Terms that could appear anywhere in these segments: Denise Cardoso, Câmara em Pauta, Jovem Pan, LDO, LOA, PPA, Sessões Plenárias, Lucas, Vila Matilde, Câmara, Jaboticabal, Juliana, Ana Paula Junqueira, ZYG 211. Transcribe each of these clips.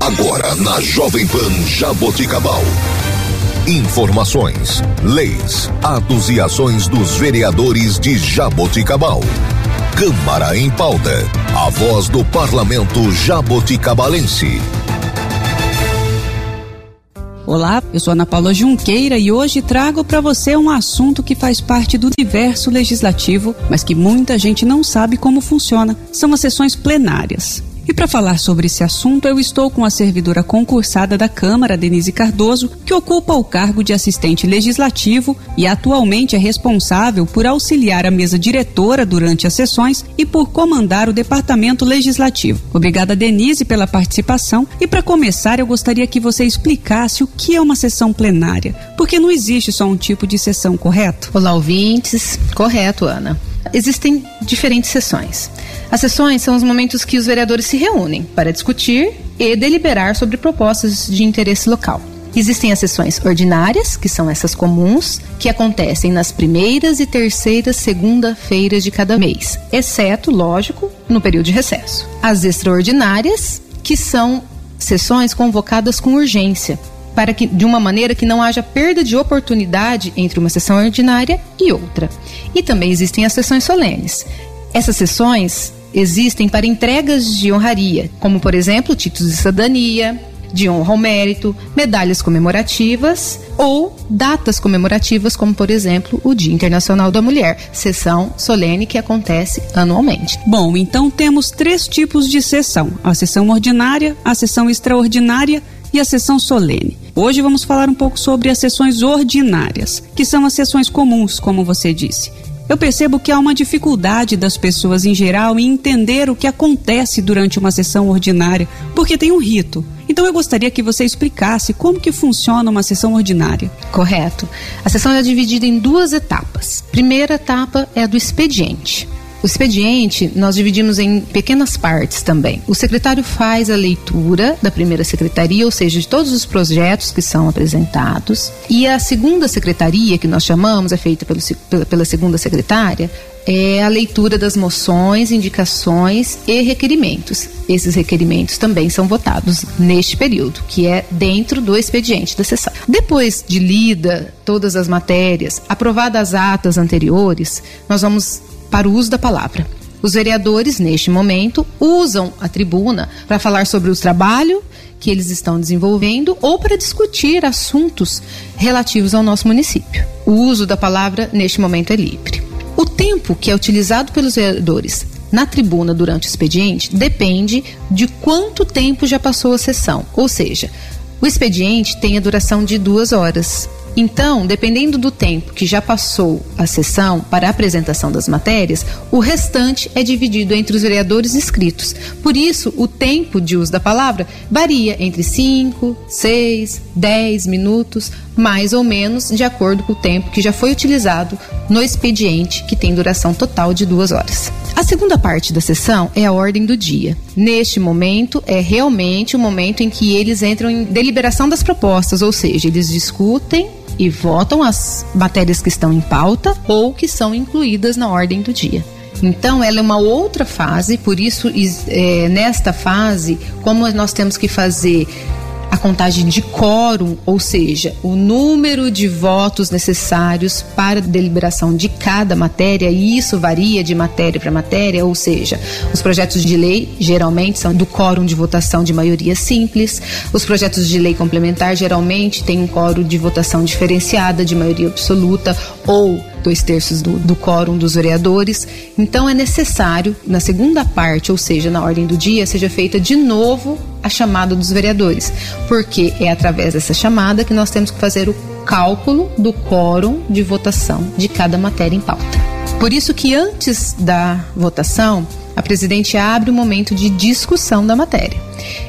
Agora na Jovem Pan Jaboticabal. Informações, leis, atos e ações dos vereadores de Jaboticabal. Câmara em Pauta, a voz do Parlamento jaboticabalense. Olá, eu sou Ana Paula Junqueira e hoje trago para você um assunto que faz parte do universo legislativo, mas que muita gente não sabe como funciona. São as sessões plenárias. E para falar sobre esse assunto, eu estou com a servidora concursada da Câmara, Denise Cardoso, que ocupa o cargo de assistente legislativo e atualmente é responsável por auxiliar a mesa diretora durante as sessões e por comandar o departamento legislativo. Obrigada, Denise, pela participação. E para começar, eu gostaria que você explicasse o que é uma sessão plenária, porque não existe só um tipo de sessão, correto? Olá, ouvintes. Correto, Ana. Existem diferentes sessões. As sessões são os momentos que os vereadores se reúnem para discutir e deliberar sobre propostas de interesse local. Existem as sessões ordinárias, que são essas comuns, que acontecem nas primeiras e terceiras segunda-feiras de cada mês, exceto, lógico, no período de recesso. As extraordinárias, que são sessões convocadas com urgência, para que, de uma maneira que não haja perda de oportunidade entre uma sessão ordinária e outra. E também existem as sessões solenes. Essas sessões existem para entregas de honraria, como, por exemplo, títulos de cidadania, de honra ao mérito, medalhas comemorativas ou datas comemorativas, como, por exemplo, o Dia Internacional da Mulher, sessão solene que acontece anualmente. Bom, então temos três tipos de sessão: a sessão ordinária, a sessão extraordinária e a sessão solene. Hoje vamos falar um pouco sobre as sessões ordinárias, que são as sessões comuns, como você disse. Eu percebo que há uma dificuldade das pessoas em geral em entender o que acontece durante uma sessão ordinária, porque tem um rito. Então eu gostaria que você explicasse como que funciona uma sessão ordinária. Correto. A sessão é dividida em duas etapas. A primeira etapa é a do expediente. O expediente nós dividimos em pequenas partes também. O secretário faz a leitura da primeira secretaria, ou seja, de todos os projetos que são apresentados. E a segunda secretaria, que nós chamamos, é feita pela segunda secretária, é a leitura das moções, indicações e requerimentos. Esses requerimentos também são votados neste período, que é dentro do expediente da sessão. Depois de lida todas as matérias, aprovadas as atas anteriores, nós vamos para o uso da palavra. Os vereadores, neste momento, usam a tribuna para falar sobre o trabalho que eles estão desenvolvendo ou para discutir assuntos relativos ao nosso município. O uso da palavra, neste momento, é livre. O tempo que é utilizado pelos vereadores na tribuna durante o expediente depende de quanto tempo já passou a sessão. Ou seja, o expediente tem a duração de 2 horas. Então, dependendo do tempo que já passou a sessão para a apresentação das matérias, o restante é dividido entre os vereadores inscritos. Por isso, o tempo de uso da palavra varia entre 5, 6, 10 minutos, mais ou menos, de acordo com o tempo que já foi utilizado no expediente, que tem duração total de 2 horas. A segunda parte da sessão é a ordem do dia. Neste momento, é realmente o momento em que eles entram em deliberação das propostas, ou seja, eles discutem e votam as matérias que estão em pauta ou que são incluídas na ordem do dia. Então, ela é uma outra fase, por isso, nesta fase, como nós temos que fazer a contagem de quórum, ou seja, o número de votos necessários para a deliberação de cada matéria, e isso varia de matéria para matéria, ou seja, os projetos de lei geralmente são do quórum de votação de maioria simples, os projetos de lei complementar geralmente têm um quórum de votação diferenciada de maioria absoluta ou 2/3 do quórum dos vereadores. Então é necessário, na segunda parte, ou seja, na ordem do dia, seja feita de novo a chamada dos vereadores, porque é através dessa chamada que nós temos que fazer o cálculo do quórum de votação de cada matéria em pauta. Por isso que antes da votação, a presidente abre o momento de discussão da matéria.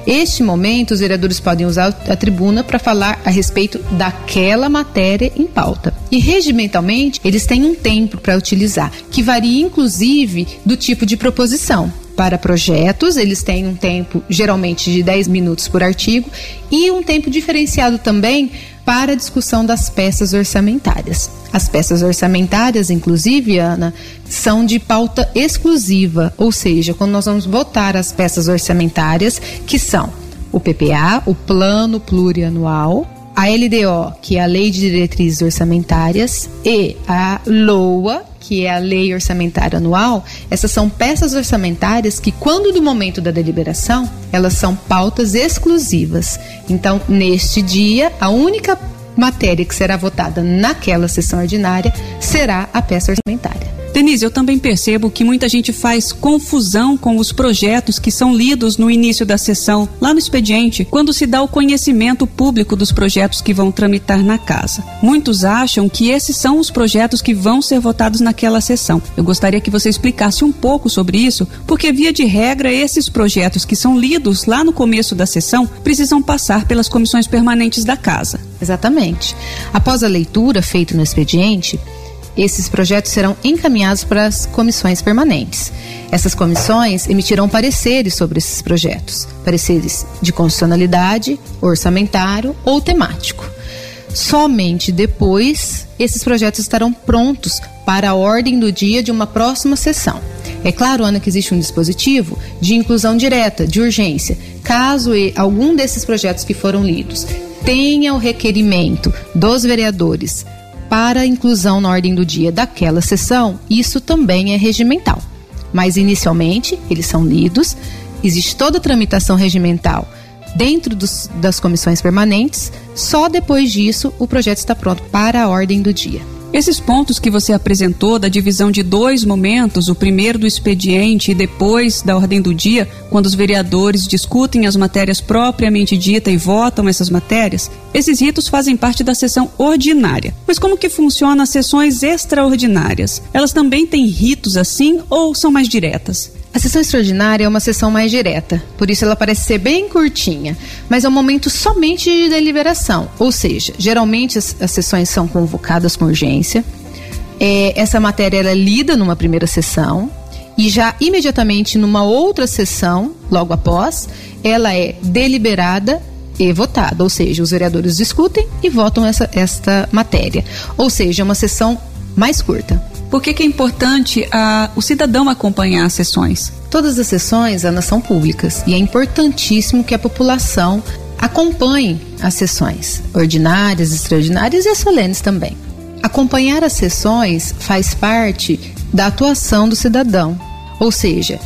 Este momento, os vereadores podem usar a tribuna para falar a respeito daquela matéria em pauta. E, regimentalmente, eles têm um tempo para utilizar, que varia, inclusive, do tipo de proposição. Para projetos, eles têm um tempo, geralmente, de 10 minutos por artigo e um tempo diferenciado também para a discussão das peças orçamentárias. As peças orçamentárias, inclusive, Ana, são de pauta exclusiva, ou seja, quando nós vamos votar as peças orçamentárias, que são o PPA, o Plano Plurianual, a LDO, que é a Lei de Diretrizes Orçamentárias, e a LOA, que é a Lei Orçamentária Anual. Essas são peças orçamentárias que, quando do momento da deliberação, elas são pautas exclusivas. Então, neste dia, a única matéria que será votada naquela sessão ordinária será a peça orçamentária. Denise, eu também percebo que muita gente faz confusão com os projetos que são lidos no início da sessão, lá no expediente, quando se dá o conhecimento público dos projetos que vão tramitar na casa. Muitos acham que esses são os projetos que vão ser votados naquela sessão. Eu gostaria que você explicasse um pouco sobre isso, porque via de regra, esses projetos que são lidos lá no começo da sessão precisam passar pelas comissões permanentes da casa. Exatamente. Após a leitura feita no expediente, esses projetos serão encaminhados para as comissões permanentes. Essas comissões emitirão pareceres sobre esses projetos, pareceres de constitucionalidade, orçamentário ou temático. Somente depois, esses projetos estarão prontos para a ordem do dia de uma próxima sessão. É claro, Ana, que existe um dispositivo de inclusão direta, de urgência, caso algum desses projetos que foram lidos tenha o requerimento dos vereadores para a inclusão na ordem do dia daquela sessão, isso também é regimental. Mas, inicialmente, eles são lidos, existe toda a tramitação regimental dentro das comissões permanentes, só depois disso o projeto está pronto para a ordem do dia. Esses pontos que você apresentou da divisão de dois momentos, o primeiro do expediente e depois da ordem do dia, quando os vereadores discutem as matérias propriamente dita e votam essas matérias, esses ritos fazem parte da sessão ordinária. Mas como que funcionam as sessões extraordinárias? Elas também têm ritos assim ou são mais diretas? A sessão extraordinária é uma sessão mais direta, por isso ela parece ser bem curtinha, mas é um momento somente de deliberação, ou seja, geralmente as sessões são convocadas com urgência, essa matéria ela é lida numa primeira sessão e já imediatamente numa outra sessão, logo após, ela é deliberada e votada, ou seja, os vereadores discutem e votam esta matéria, ou seja, é uma sessão mais curta. Por que é importante o cidadão acompanhar as sessões? Todas as sessões, Ana, são públicas e é importantíssimo que a população acompanhe as sessões ordinárias, extraordinárias e as solenes também. Acompanhar as sessões faz parte da atuação do cidadão, ou seja,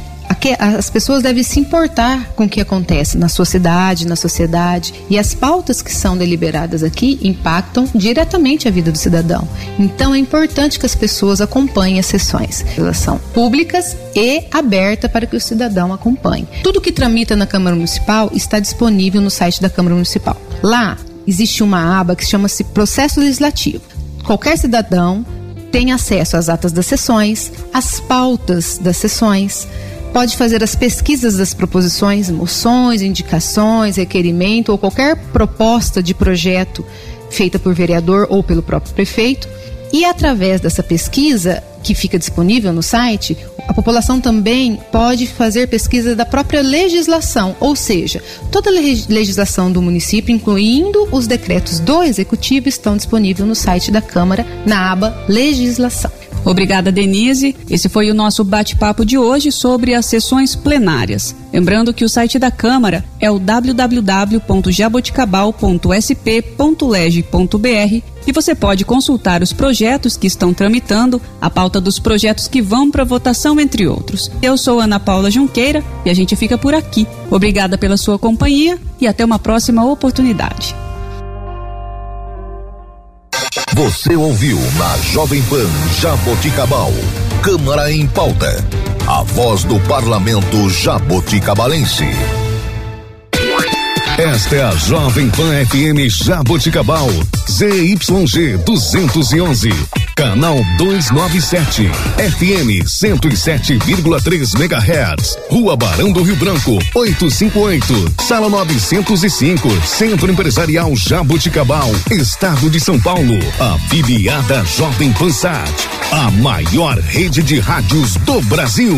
as pessoas devem se importar com o que acontece na sua cidade, na sociedade, e as pautas que são deliberadas aqui impactam diretamente a vida do cidadão. Então é importante que as pessoas acompanhem as sessões. Elas são públicas e abertas para que o cidadão acompanhe. Tudo que tramita na Câmara Municipal está disponível no site da Câmara Municipal. Lá existe uma aba que chama-se Processo Legislativo. Qualquer cidadão tem acesso às atas das sessões, às pautas das sessões, pode fazer as pesquisas das proposições, moções, indicações, requerimento ou qualquer proposta de projeto feita por vereador ou pelo próprio prefeito. E através dessa pesquisa, que fica disponível no site, a população também pode fazer pesquisa da própria legislação, ou seja, toda a legislação do município, incluindo os decretos do Executivo, estão disponíveis no site da Câmara, na aba Legislação. Obrigada, Denise. Esse foi o nosso bate-papo de hoje sobre as sessões plenárias. Lembrando que o site da Câmara é o www.jaboticabal.sp.leg.br e você pode consultar os projetos que estão tramitando, a pauta dos projetos que vão para votação, entre outros. Eu sou Ana Paula Junqueira e a gente fica por aqui. Obrigada pela sua companhia e até uma próxima oportunidade. Você ouviu na Jovem Pan Jaboticabal, Câmara em Pauta, a voz do Parlamento jaboticabalense. Esta é a Jovem Pan FM Jaboticabal, ZYG 211, canal 297, FM 107,3 MHz, Rua Barão do Rio Branco, 858, Sala 905, Centro Empresarial Jaboticabal, Estado de São Paulo, afiliada Jovem Pan Sat, a maior rede de rádios do Brasil.